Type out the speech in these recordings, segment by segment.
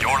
You're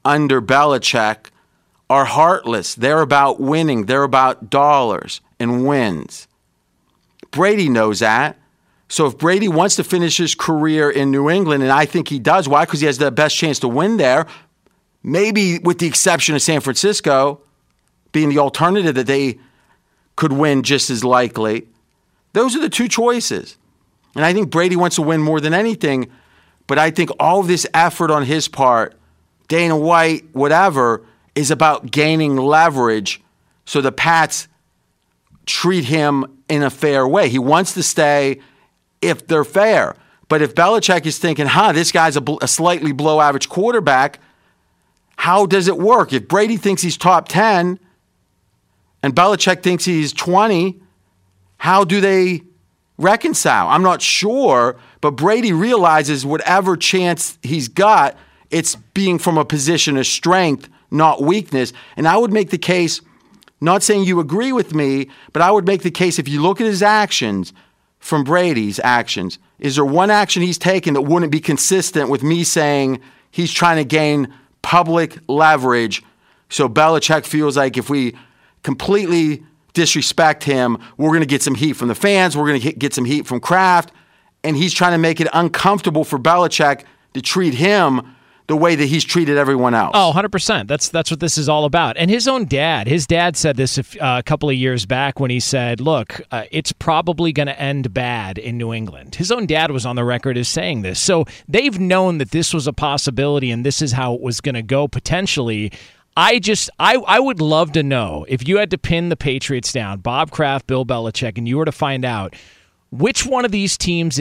under Belichick are heartless. They're about winning. They're about dollars and wins. Brady knows that. So if Brady wants to finish his career in New England, and I think he does, why? Because he has the best chance to win there. Maybe with the exception of San Francisco being the alternative that they could win just as likely. Those are the two choices. And I think Brady wants to win more than anything, but I think all of this effort on his part, Dana White, whatever, is about gaining leverage so the Pats treat him in a fair way. He wants to stay if they're fair. But if Belichick is thinking, this guy's a slightly below average quarterback, how does it work? If Brady thinks he's top 10 and Belichick thinks he's 20, how do they reconcile? I'm not sure, but Brady realizes whatever chance he's got, it's being from a position of strength, not weakness. And I would make the case, not saying you agree with me, but I would make the case, if you look at his actions, from Brady's actions, is there one action he's taken that wouldn't be consistent with me saying he's trying to gain public leverage? So Belichick feels like if we completely disrespect him, we're going to get some heat from the fans, we're going to get some heat from Kraft, and he's trying to make it uncomfortable for Belichick to treat him the way that he's treated everyone else. Oh, 100%. That's what this is all about. And his dad said this a couple of years back when he said, look, it's probably going to end bad in New England. His own dad was on the record as saying this. So they've known that this was a possibility and this is how it was going to go potentially. I would love to know, if you had to pin the Patriots down, Bob Kraft, Bill Belichick, and you were to find out, which one of these teams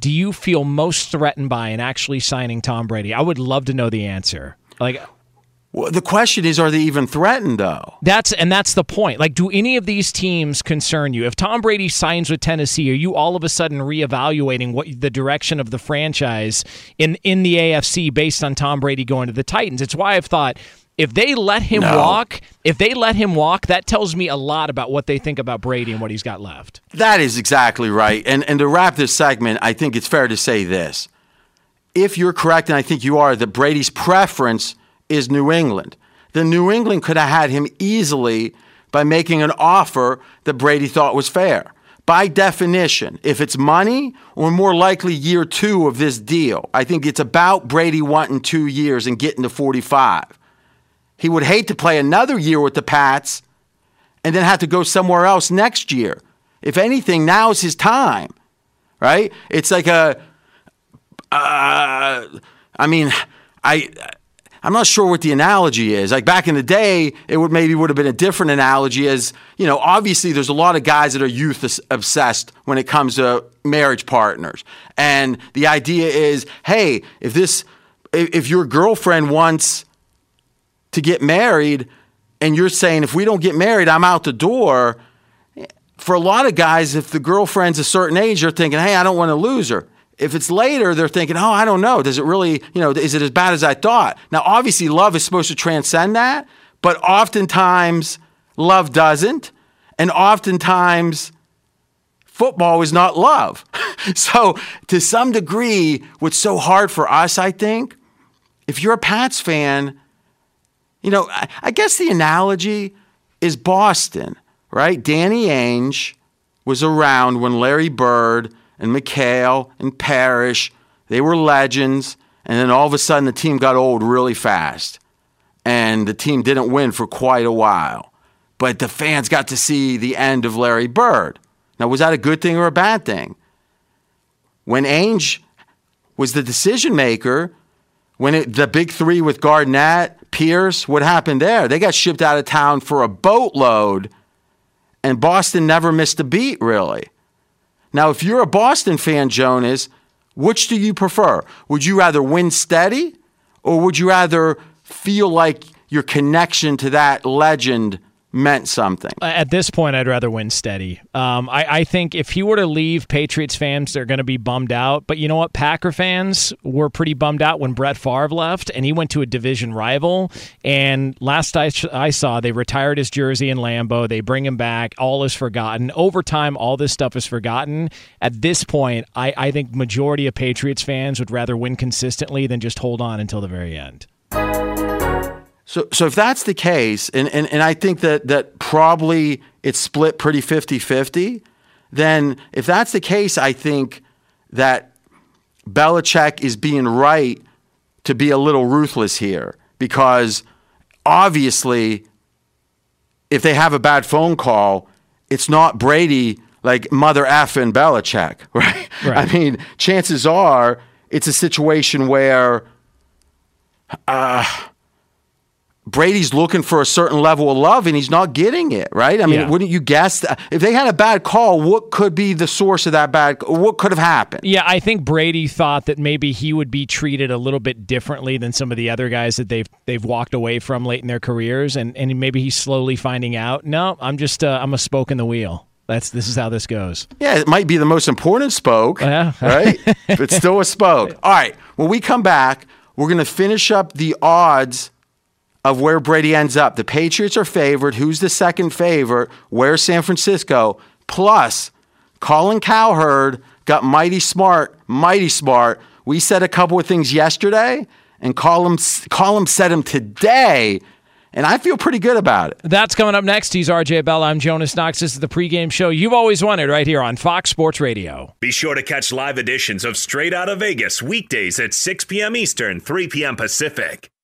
do you feel most threatened by in actually signing Tom Brady? I would love to know the answer. Well, the question is, are they even threatened, though? That's the point. Do any of these teams concern you? If Tom Brady signs with Tennessee, are you all of a sudden reevaluating the direction of the franchise in the AFC based on Tom Brady going to the Titans? It's why I've thought, if they let him walk, that tells me a lot about what they think about Brady and what he's got left. That is exactly right. And to wrap this segment, I think it's fair to say this. if you're correct, and I think you are, that Brady's preference is New England, then New England could have had him easily by making an offer that Brady thought was fair. By definition, if it's money or more likely year two of this deal, I think it's about Brady wanting 2 years and getting to 45. He would hate to play another year with the Pats and then have to go somewhere else next year. If anything, now's his time, right? It's like a, I'm not sure what the analogy is. Like back in the day, it would have been a different analogy as, you know, obviously there's a lot of guys that are youth obsessed when it comes to marriage partners. And the idea is, hey, if your girlfriend wants to get married and you're saying, if we don't get married, I'm out the door. For a lot of guys, if the girlfriend's a certain age, they're thinking, hey, I don't want to lose her. If it's later, they're thinking, oh, I don't know. Does it really, is it as bad as I thought? Now, obviously, love is supposed to transcend that, but oftentimes love doesn't. And oftentimes football is not love. So to some degree, what's so hard for us, I think, if you're a Pats fan, I guess the analogy is Boston, right? Danny Ainge was around when Larry Bird and McHale and Parrish, they were legends. And then all of a sudden the team got old really fast. And the team didn't win for quite a while. But the fans got to see the end of Larry Bird. Now, was that a good thing or a bad thing? When Ainge was the decision maker, the big three with Garnett, Pierce, what happened there? They got shipped out of town for a boatload. And Boston never missed a beat, really. Now, if you're a Boston fan, Jonas, which do you prefer? Would you rather win steady, or would you rather feel like your connection to that legend meant something? At this point, I'd rather win steady. I think if he were to leave, Patriots fans, they're going to be bummed out. But you know what? Packer fans were pretty bummed out when Brett Favre left, and he went to a division rival. And last I saw, they retired his jersey in Lambeau. They bring him back. All is forgotten. Over time, all this stuff is forgotten. At this point, I think majority of Patriots fans would rather win consistently than just hold on until the very end. So if that's the case, and I think that probably it's split pretty 50-50, then if that's the case, I think that Belichick is being right to be a little ruthless here, because obviously if they have a bad phone call, it's not Brady like mother effing Belichick, right? I mean, chances are it's a situation where Brady's looking for a certain level of love, and he's not getting it, right? I mean, Wouldn't you guess that? If they had a bad call, what could be the source of that bad call? What could have happened? Yeah, I think Brady thought that maybe he would be treated a little bit differently than some of the other guys that they've walked away from late in their careers, and maybe he's slowly finding out, no, I'm just I'm a spoke in the wheel. This is how this goes. Yeah, it might be the most important spoke, right? But it's still a spoke. All right, when we come back, we're going to finish up the odds of where Brady ends up. The Patriots are favored. Who's the second favorite? Where's San Francisco? Plus, Colin Cowherd got mighty smart, mighty smart. We said a couple of things yesterday, and Colin said them today, and I feel pretty good about it. That's coming up next. He's RJ Bell. I'm Jonas Knox. This is the pregame show you've always wanted right here on Fox Sports Radio. Be sure to catch live editions of Straight Outta Vegas weekdays at 6 p.m. Eastern, 3 p.m. Pacific,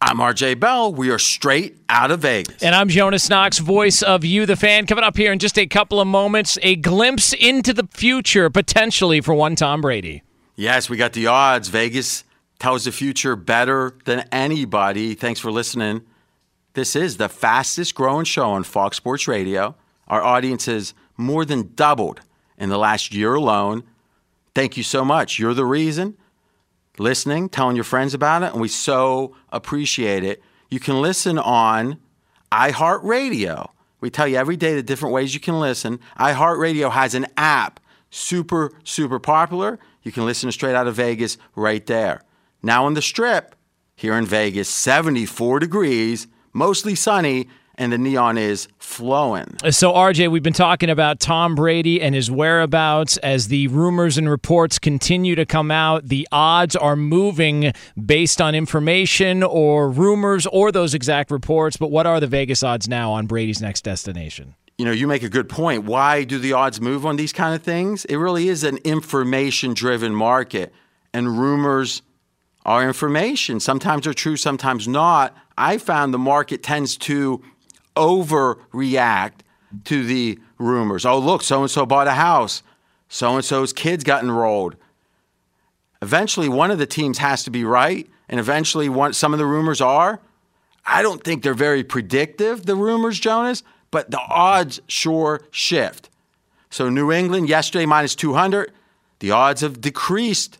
I'm RJ Bell. We are straight out of Vegas. And I'm Jonas Knox, voice of You, the Fan. Coming up here in just a couple of moments, a glimpse into the future, potentially, for one Tom Brady. Yes, we got the odds. Vegas tells the future better than anybody. Thanks for listening. This is the fastest growing show on Fox Sports Radio. Our audience has more than doubled in the last year alone. Thank you so much. You're the reason. Listening, telling your friends about it, and we so appreciate it. You can listen on iHeartRadio. We tell you every day the different ways you can listen. iHeartRadio has an app, super, super popular. You can listen to Straight Out of Vegas right there. Now on the Strip, here in Vegas, 74 degrees, mostly sunny, and the neon is flowing. So, RJ, we've been talking about Tom Brady and his whereabouts. As the rumors and reports continue to come out, the odds are moving based on information or rumors or those exact reports. But what are the Vegas odds now on Brady's next destination? You know, you make a good point. Why do the odds move on these kind of things? It really is an information-driven market, and rumors are information. Sometimes they're true, sometimes not. I found the market tends to overreact to the rumors. Oh, look, so-and-so bought a house. So-and-so's kids got enrolled. Eventually, one of the teams has to be right, and eventually some of the rumors are. I don't think they're very predictive, the rumors, Jonas, but the odds sure shift. So New England yesterday minus 200. The odds have decreased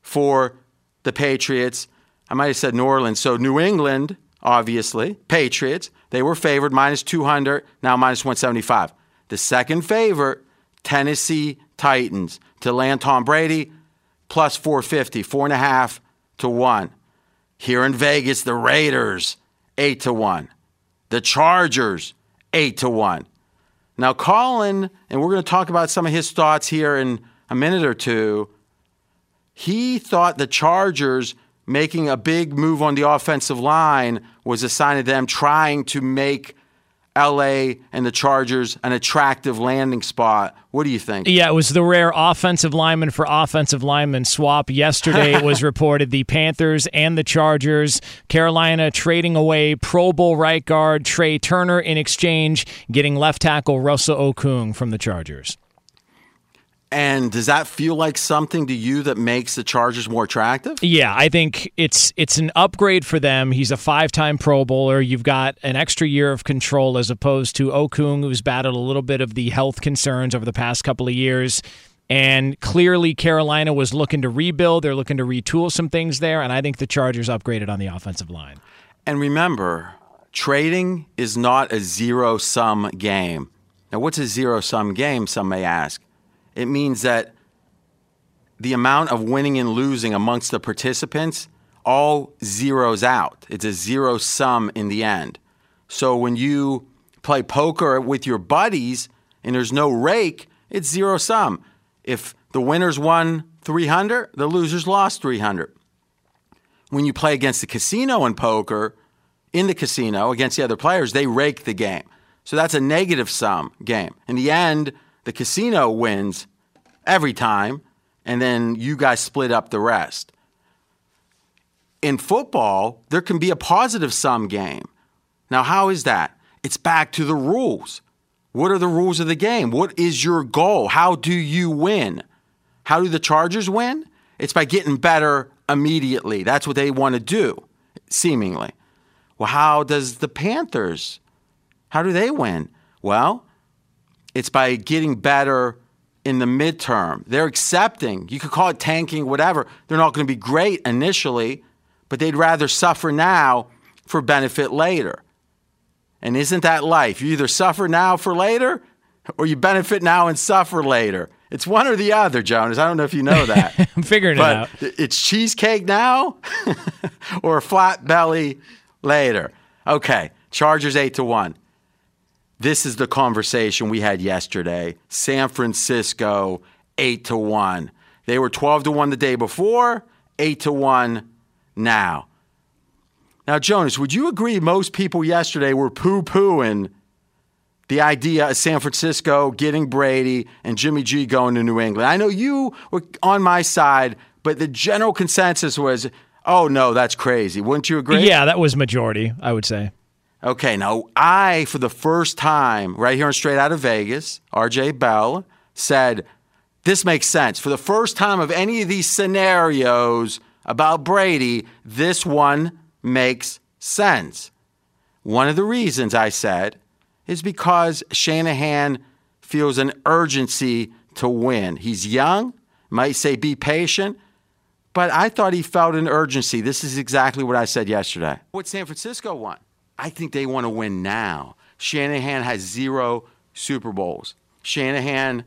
for the Patriots. I might have said New Orleans. So New England, obviously, Patriots, they were favored, minus 200, now minus 175. The second favorite, Tennessee Titans, to land Tom Brady, plus 450, 4.5 to 1. Here in Vegas, the Raiders, 8 to 1. The Chargers, 8 to 1. Now, Colin, and we're going to talk about some of his thoughts here in a minute or two, he thought the Chargers making a big move on the offensive line was a sign of them trying to make L.A. and the Chargers an attractive landing spot. What do you think? Yeah, it was the rare offensive lineman for offensive lineman swap. Yesterday it was reported the Panthers and the Chargers, Carolina trading away Pro Bowl right guard Trey Turner in exchange, getting left tackle Russell Okung from the Chargers. And does that feel like something to you that makes the Chargers more attractive? Yeah, I think it's an upgrade for them. He's a five-time Pro Bowler. You've got an extra year of control as opposed to Okung, who's battled a little bit of the health concerns over the past couple of years. And clearly Carolina was looking to rebuild. They're looking to retool some things there. And I think the Chargers upgraded on the offensive line. And remember, trading is not a zero-sum game. Now, what's a zero-sum game, some may ask? It means that the amount of winning and losing amongst the participants all zeros out. It's a zero sum in the end. So when you play poker with your buddies and there's no rake, it's zero sum. If the winners won 300, the losers lost 300. When you play against the casino in poker, in the casino against the other players, they rake the game. So that's a negative sum game. In the end, the casino wins every time, and then you guys split up the rest. In football, there can be a positive-sum game. Now, how is that? It's back to the rules. What are the rules of the game? What is your goal? How do you win? How do the Chargers win? It's by getting better immediately. That's what they want to do, seemingly. Well, how does the Panthers, how do they win? Well, it's by getting better in the midterm. They're accepting. You could call it tanking, whatever. They're not going to be great initially, but they'd rather suffer now for benefit later. And isn't that life? You either suffer now for later or you benefit now and suffer later. It's one or the other, Jonas. I don't know if you know that. I'm figuring it out. It's cheesecake now or a flat belly later. Okay, Chargers 8 to 1. This is the conversation we had yesterday. San Francisco, 8 to 1. They were 12 to 1 the day before, 8 to 1 now. Now, Jonas, would you agree most people yesterday were poo-pooing the idea of San Francisco getting Brady and Jimmy G going to New England? I know you were on my side, but the general consensus was, oh, no, that's crazy. Wouldn't you agree? Yeah, that was majority, I would say. Okay, now I, for the first time, right here on Straight Outta Vegas, RJ Bell, said, this makes sense. For the first time of any of these scenarios about Brady, this one makes sense. One of the reasons I said is because Shanahan feels an urgency to win. He's young, might say be patient, but I thought he felt an urgency. This is exactly what I said yesterday. What San Francisco want? I think they want to win now. Shanahan has 0 Super Bowls. Shanahan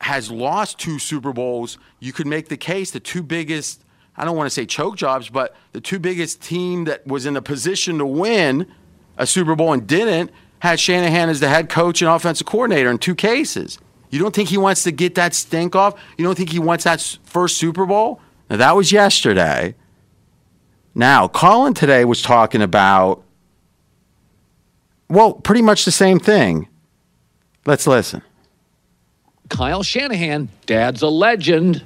has lost 2 Super Bowls. You could make the case the 2 biggest, I don't want to say choke jobs, but the 2 biggest team that was in a position to win a Super Bowl and didn't had Shanahan as the head coach and offensive coordinator in 2 cases. You don't think he wants to get that stink off? You don't think he wants that first Super Bowl? Now, that was yesterday. Now, Colin today was talking about, well, pretty much the same thing. Let's listen. Kyle Shanahan, dad's a legend.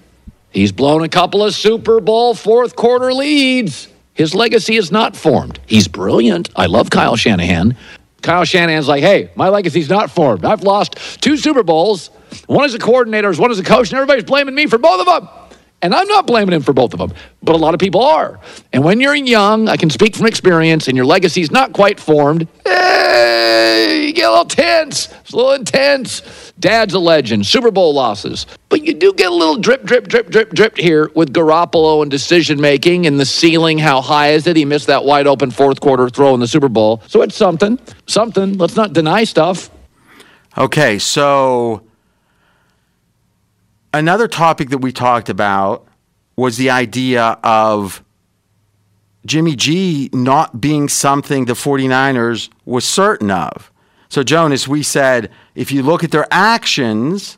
He's blown a couple of Super Bowl fourth quarter leads. His legacy is not formed. He's brilliant. I love Kyle Shanahan. Kyle Shanahan's like, hey, my legacy's not formed. I've lost 2 Super Bowls. One as a coordinator, one as a coach, and everybody's blaming me for both of them. And I'm not blaming him for both of them, but a lot of people are. And when you're young, I can speak from experience, and your legacy's not quite formed, you get a little tense. It's a little intense. Dad's a legend. Super Bowl losses. But you do get a little drip here with Garoppolo and decision-making and the ceiling. How high is it? He missed that wide-open fourth-quarter throw in the Super Bowl. So it's something. Something. Let's not deny stuff. Okay, so another topic that we talked about was the idea of Jimmy G not being something the 49ers were certain of. So, Jonas, we said, if you look at their actions,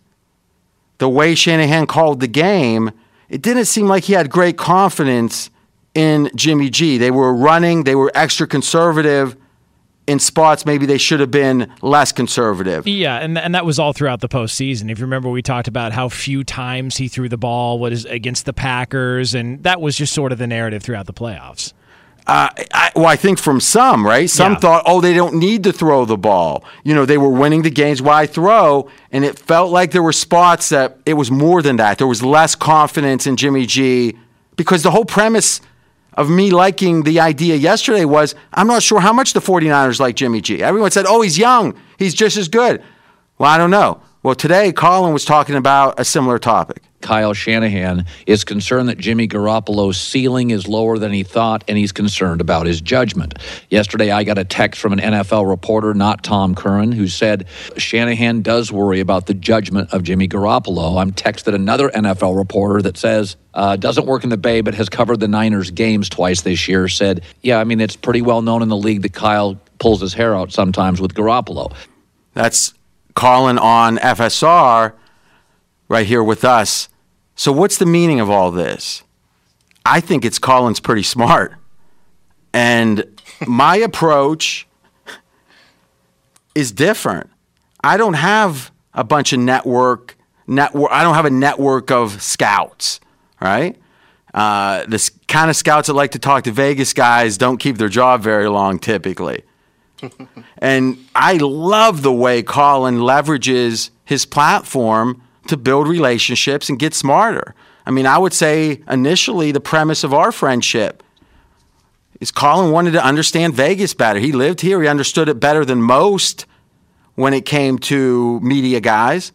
the way Shanahan called the game, it didn't seem like he had great confidence in Jimmy G. They were running. They were extra conservative in spots maybe they should have been less conservative. Yeah, and that was all throughout the postseason. If you remember, we talked about how few times he threw the ball against the Packers, and that was just sort of the narrative throughout the playoffs. I think from some, right? Some thought, they don't need to throw the ball. You know, they were winning the games, why throw? And it felt like there were spots that it was more than that. There was less confidence in Jimmy G because the whole premise of me liking the idea yesterday was, I'm not sure how much the 49ers like Jimmy G. Everyone said, he's young. He's just as good. Well, I don't know. Well, today, Colin was talking about a similar topic. Kyle Shanahan is concerned that Jimmy Garoppolo's ceiling is lower than he thought, and he's concerned about his judgment. Yesterday, I got a text from an NFL reporter, not Tom Curran, who said, Shanahan does worry about the judgment of Jimmy Garoppolo. I'm texted another NFL reporter that says, doesn't work in the Bay, but has covered the Niners games twice this year, said, it's pretty well known in the league that Kyle pulls his hair out sometimes with Garoppolo. That's Colin on FSR right here with us. So what's the meaning of all this? I think it's Colin's pretty smart. And my approach is different. I don't have a bunch of network. I don't have a network of scouts, right? The kind of scouts that like to talk to Vegas guys don't keep their job very long typically. And I love the way Colin leverages his platform to build relationships and get smarter. I mean, I would say initially the premise of our friendship is Colin wanted to understand Vegas better. He lived here. He understood it better than most when it came to media guys.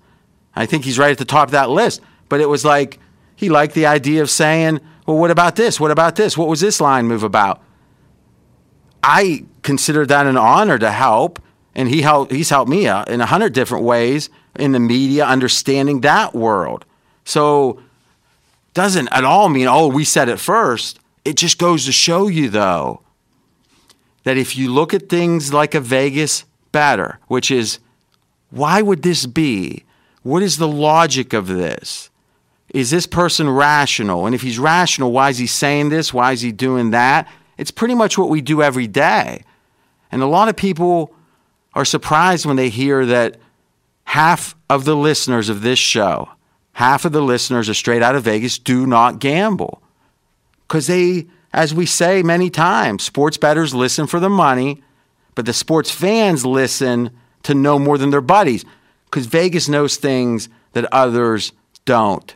I think he's right at the top of that list. But it was like he liked the idea of saying, well, what about this? What about this? What was this line move about? I consider that an honor to help, and he's helped me out in 100 different ways in the media, understanding that world. So doesn't at all mean, we said it first. It just goes to show you, though, that if you look at things like a Vegas batter, which is, why would this be? What is the logic of this? Is this person rational? And if he's rational, why is he saying this? Why is he doing that? It's pretty much what we do every day. And a lot of people are surprised when they hear that half of the listeners of this show, half of the listeners of Straight Outta Vegas do not gamble. Because they, as we say many times, sports bettors listen for the money, but the sports fans listen to know more than their buddies. Because Vegas knows things that others don't.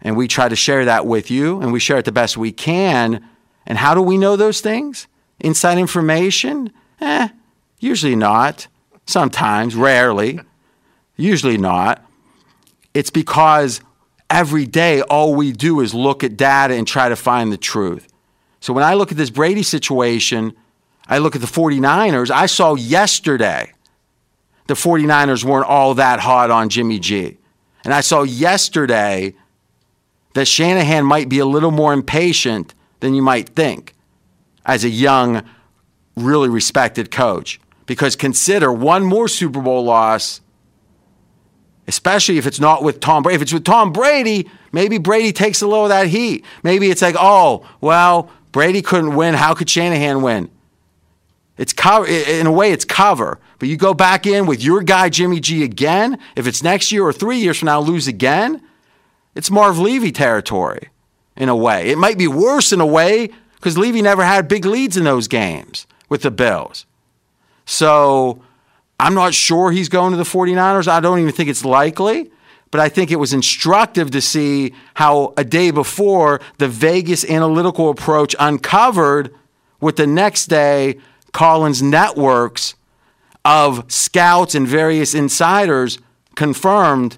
And we try to share that with you, and we share it the best we can. And how do we know those things? Inside information? Usually not. Sometimes, rarely. Usually not. It's because every day all we do is look at data and try to find the truth. So when I look at this Brady situation, I look at the 49ers. I saw yesterday the 49ers weren't all that hot on Jimmy G. And I saw yesterday that Shanahan might be a little more impatient than you might think as a young, really respected coach. Because consider one more Super Bowl loss, especially if it's not with Tom Brady. If it's with Tom Brady, maybe Brady takes a little of that heat. Maybe it's like, Brady couldn't win. How could Shanahan win? It's cover. In a way, it's cover. But you go back in with your guy, Jimmy G, again. If it's next year or 3 years from now, lose again, it's Marv Levy territory in a way. It might be worse in a way because Levy never had big leads in those games with the Bills. So I'm not sure he's going to the 49ers. I don't even think it's likely. but I think it was instructive to see how a day before the Vegas analytical approach uncovered with the next day Carlin's networks of scouts and various insiders confirmed.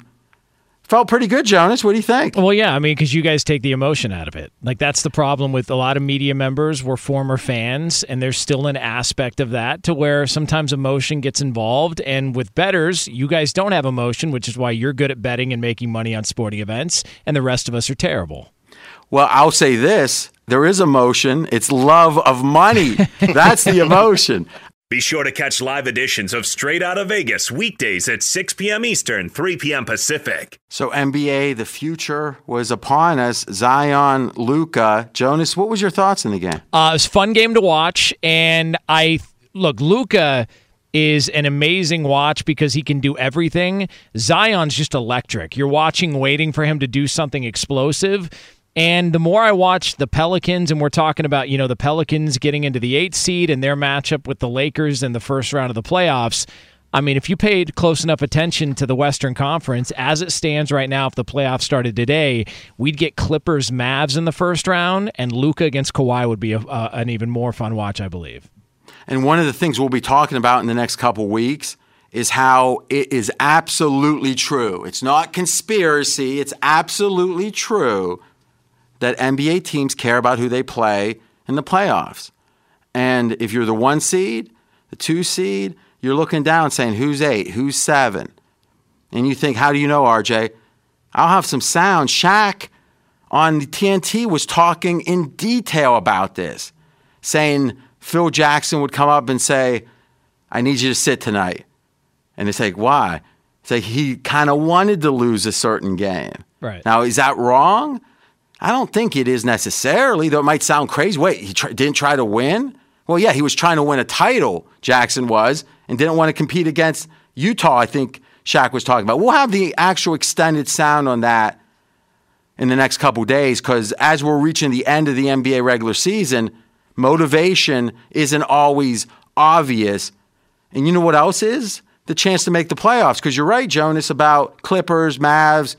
Felt pretty good, Jonas. What do you think? Well, yeah, I mean, because you guys take the emotion out of it. Like, that's the problem with a lot of media members. We're former fans, and there's still an aspect of that to where sometimes emotion gets involved. And with bettors, you guys don't have emotion, which is why you're good at betting and making money on sporting events, and the rest of us are terrible. Well, I'll say this. There is emotion. It's love of money. That's the emotion. Be sure to catch live editions of Straight Outta Vegas weekdays at 6 p.m. Eastern, 3 p.m. Pacific. So NBA, the future was upon us. Zion, Luka. Jonas, what was your thoughts on the game? It was a fun game to watch. And Luka is an amazing watch because he can do everything. Zion's just electric. You're watching, waiting for him to do something explosive. And the more I watch the Pelicans, and we're talking about, you know, the Pelicans getting into the 8th seed and their matchup with the Lakers in the first round of the playoffs, I mean, if you paid close enough attention to the Western Conference, as it stands right now, if the playoffs started today, we'd get Clippers-Mavs in the first round, and Luka against Kawhi would be an even more fun watch, I believe. And one of the things we'll be talking about in the next couple weeks is how it is absolutely true. It's not conspiracy. It's absolutely true that NBA teams care about who they play in the playoffs. And if you're the 1 seed, the 2 seed, you're looking down saying, who's 8, who's 7? And you think, how do you know, RJ? I'll have some sound. Shaq on TNT was talking in detail about this, saying Phil Jackson would come up and say, I need you to sit tonight. And it's like, why? It's like he kind of wanted to lose a certain game. Right. Now, is that wrong? I don't think it is necessarily, though it might sound crazy. Wait, he didn't try to win? Well, yeah, he was trying to win a title, Jackson was, and didn't want to compete against Utah, I think Shaq was talking about. We'll have the actual extended sound on that in the next couple days, because as we're reaching the end of the NBA regular season, motivation isn't always obvious. And you know what else is? The chance to make the playoffs, because you're right, Jonas, about Clippers, Mavs,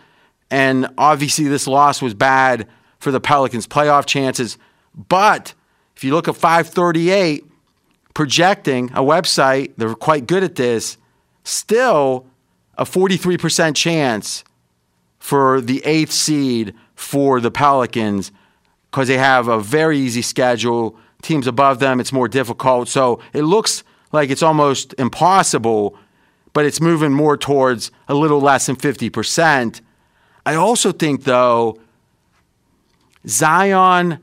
and obviously this loss was bad for the Pelicans' playoff chances. But if you look at 538, projecting a website, they're quite good at this, still a 43% chance for the 8th seed for the Pelicans because they have a very easy schedule. Teams above them, it's more difficult. So it looks like it's almost impossible, but it's moving more towards a little less than 50%. I also think, though, Zion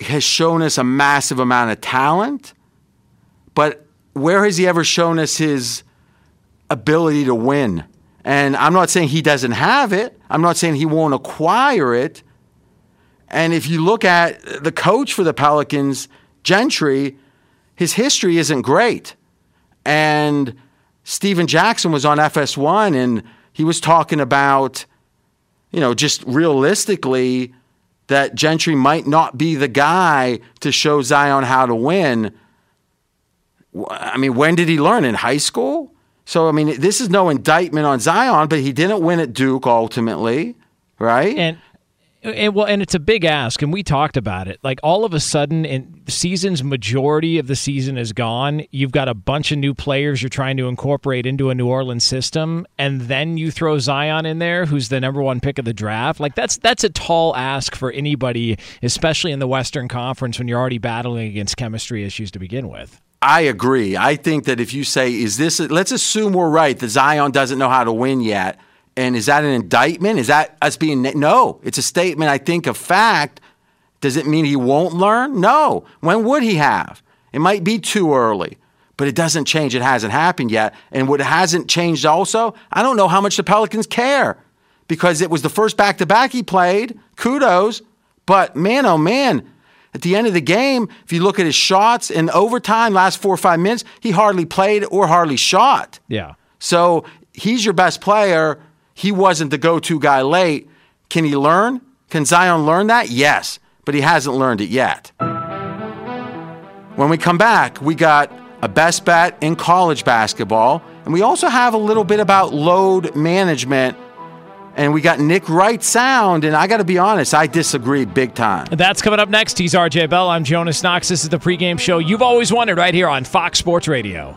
has shown us a massive amount of talent, but where has he ever shown us his ability to win? And I'm not saying he doesn't have it. I'm not saying he won't acquire it. And if you look at the coach for the Pelicans, Gentry, his history isn't great. And Steven Jackson was on FS1, and he was talking about, you know, just realistically, that Gentry might not be the guy to show Zion how to win. I mean, when did he learn? In high school? So, I mean, this is no indictment on Zion, but he didn't win at Duke ultimately, right? And it's a big ask, and we talked about it. Like, all of a sudden, in season's majority of the season is gone. You've got a bunch of new players you're trying to incorporate into a New Orleans system, and then you throw Zion in there, who's the number 1 pick of the draft. Like, that's a tall ask for anybody, especially in the Western Conference when you're already battling against chemistry issues to begin with. I agree. I think that if you say, let's assume we're right, that Zion doesn't know how to win yet. And is that an indictment? Is that us being... No, it's a statement, I think, of fact. Does it mean he won't learn? No. When would he have? It might be too early, but it doesn't change. It hasn't happened yet. And what hasn't changed also, I don't know how much the Pelicans care, because it was the first back-to-back he played. Kudos. But man, oh man, at the end of the game, if you look at his shots in overtime, last 4 or 5 minutes, he hardly played or hardly shot. Yeah. So he's your best player. He wasn't the go-to guy late. Can he learn? Can Zion learn that? Yes, but he hasn't learned it yet. When we come back, we got a best bet in college basketball, and we also have a little bit about load management And we got Nick Wright Sound, and I got to be honest, I disagree big time. That's coming up next. He's RJ Bell. I'm Jonas Knox. This is the pregame show you've always wanted right here on Fox Sports Radio.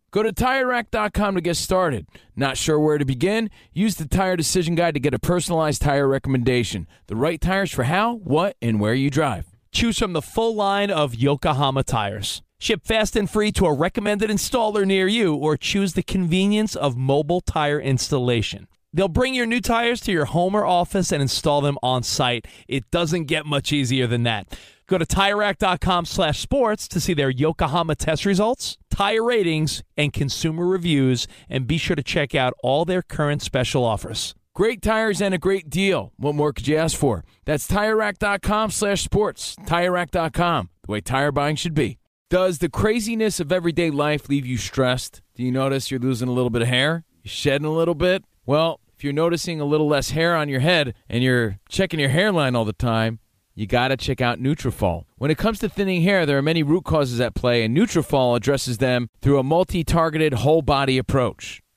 Go to TireRack.com to get started. Not sure where to begin? Use the Tire Decision Guide to get a personalized tire recommendation. The right tires for how, what, and where you drive. Choose from the full line of Yokohama tires. Ship fast and free to a recommended installer near you, or choose the convenience of mobile tire installation. They'll bring your new tires to your home or office and install them on site. It doesn't get much easier than that. Go to TireRack.com/sports to see their Yokohama test results, tire ratings, and consumer reviews, and be sure to check out all their current special offers. Great tires and a great deal. What more could you ask for? That's TireRack.com/sports. TireRack.com, the way tire buying should be. Does the craziness of everyday life leave you stressed? Do you notice you're losing a little bit of hair? You're shedding a little bit? Well, if you're noticing a little less hair on your head and you're checking your hairline all the time, you got to check out Nutrafol. When it comes to thinning hair, there are many root causes at play, and Nutrafol addresses them through a multi-targeted whole-body approach.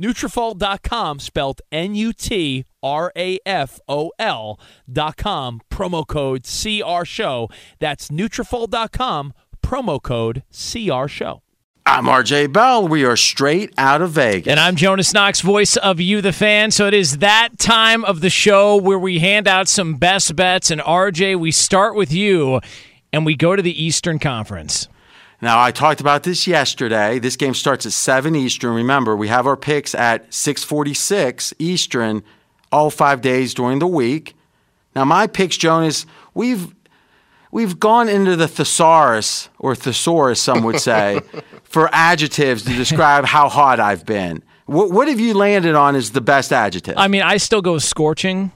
Nutrafol.com, spelled Nutrafol.com, promo code CRSHOW. That's Nutrafol.com, promo code CRSHOW. I'm RJ Bell. We are straight out of Vegas. And I'm Jonas Knox, voice of You, the fan. So it is that time of the show where we hand out some best bets. And RJ, we start with you, and we go to the Eastern Conference. Now, I talked about this yesterday. This game starts at 7 Eastern. Remember, we have our picks at 6:46 Eastern all 5 days during the week. Now, my picks, Jonas, we've gone into the thesaurus, or thesaurus, some would say, for adjectives to describe how hot I've been. What have you landed on as the best adjective? I mean, I still go scorching.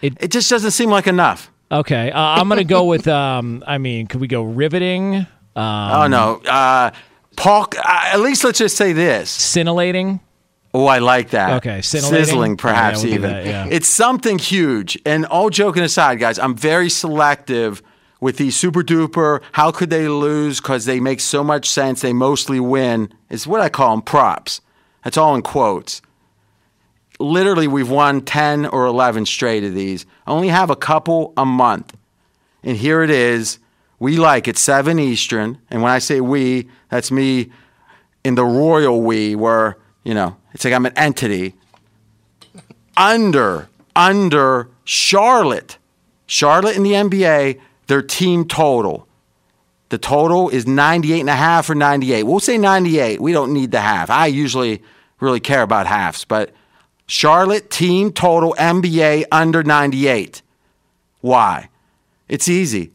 It just doesn't seem like enough. Okay. I'm going to go with, could we go riveting? At least let's just say this. Scintillating? Oh, I like that. Okay, scintillating. Sizzling, perhaps, yeah, we'll even. That, yeah. It's something huge. And all joking aside, guys, I'm very selective with these super-duper, how could they lose because they make so much sense, they mostly win. It's what I call them props. That's all in quotes. literally we've won 10 or 11 straight of these. I only have a couple a month. And here it is. We like it 7 Eastern. And when I say we, that's me in the royal we, where, you know, it's like I'm an entity. Under Charlotte. Charlotte in the NBA, their team total. The total is 98.5 or 98. We'll say 98. We don't need the half. I usually really care about halves, but Charlotte team total NBA under 98. Why? It's easy.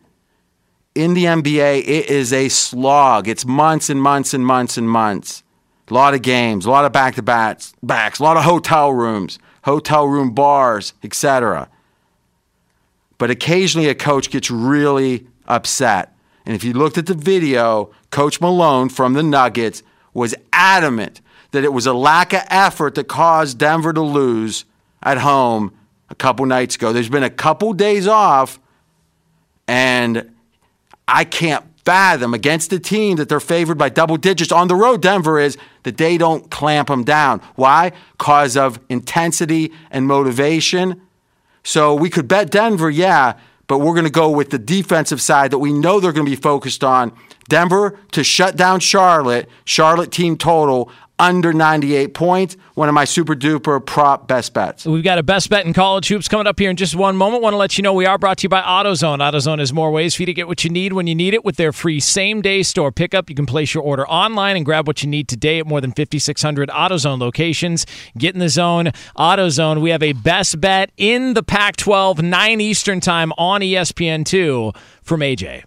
In the NBA, it is a slog. It's months and months and months and months. A lot of games, a lot of back-to-backs, a lot of hotel rooms, hotel room bars, etc. But occasionally a coach gets really upset. And if you looked at the video, Coach Malone from the Nuggets was adamant that it was a lack of effort that caused Denver to lose at home a couple nights ago. There's been a couple days off, and I can't fathom against a team that they're favored by double digits on the road, Denver is, that they don't clamp them down. Why? Because of intensity and motivation. So we could bet Denver, yeah, but we're going to go with the defensive side that we know they're going to be focused on. Denver to shut down Charlotte. Charlotte team total under 98 points. One of my super duper prop best bets. We've got a best bet in college hoops coming up here in just one moment. Want to let you know we are brought to you by AutoZone. AutoZone has more ways for you to get what you need when you need it with their free same-day store pickup. You can place your order online and grab what you need today at more than 5,600 AutoZone locations. Get in the zone. AutoZone, we have a best bet in the Pac-12, 9 Eastern time on ESPN2 from AJ.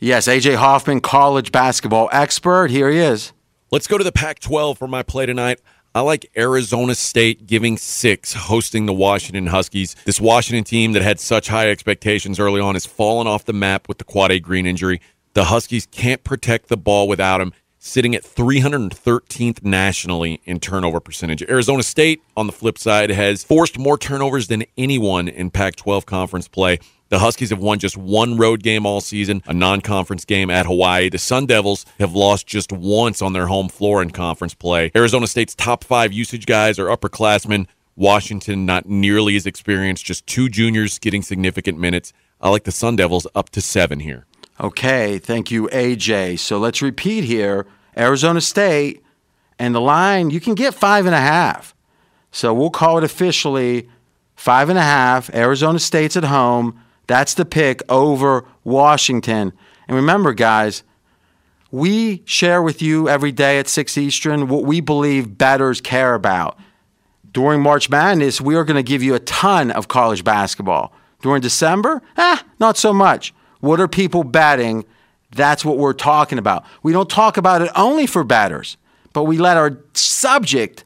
Yes, AJ Hoffman, college basketball expert. Here he is. Let's go to the Pac-12 for my play tonight. I like Arizona State giving 6, hosting the Washington Huskies. This Washington team that had such high expectations early on has fallen off the map with the Quad A Green injury. The Huskies can't protect the ball without him, sitting at 313th nationally in turnover percentage. Arizona State, on the flip side, has forced more turnovers than anyone in Pac-12 conference play. The Huskies have won just one road game all season, a non-conference game at Hawaii. The Sun Devils have lost just once on their home floor in conference play. Arizona State's top 5 usage guys are upperclassmen. Washington, not nearly as experienced, just 2 juniors getting significant minutes. I like the Sun Devils up to 7 here. Okay, thank you, AJ. So let's repeat here. Arizona State and the line, you can get 5.5. So we'll call it officially 5.5. Arizona State's at home. That's the pick over Washington. And remember, guys, we share with you every day at 6 Eastern what we believe bettors care about. During March Madness, we are going to give you a ton of college basketball. During December, not so much. What are people betting? That's what we're talking about. We don't talk about it only for bettors, but we let our subject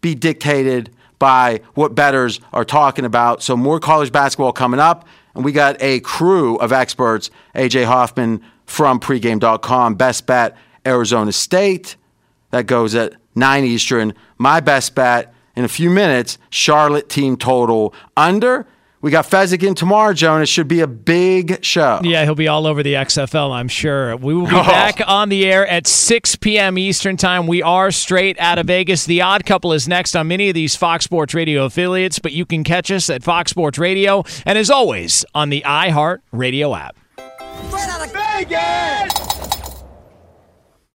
be dictated by what bettors are talking about. So more college basketball coming up. And we got a crew of experts, A.J. Hoffman from pregame.com. Best bet, Arizona State. That goes at 9 Eastern. My best bet in a few minutes, Charlotte team total under. We got Fezzik in tomorrow, Jonas. Should be a big show. Yeah, he'll be all over the XFL, I'm sure. We will be back on the air at 6 p.m. Eastern time. We are Straight out of Vegas. The Odd Couple is next on many of these Fox Sports Radio affiliates, but you can catch us at Fox Sports Radio and, as always, on the iHeart Radio app. Straight out of Vegas!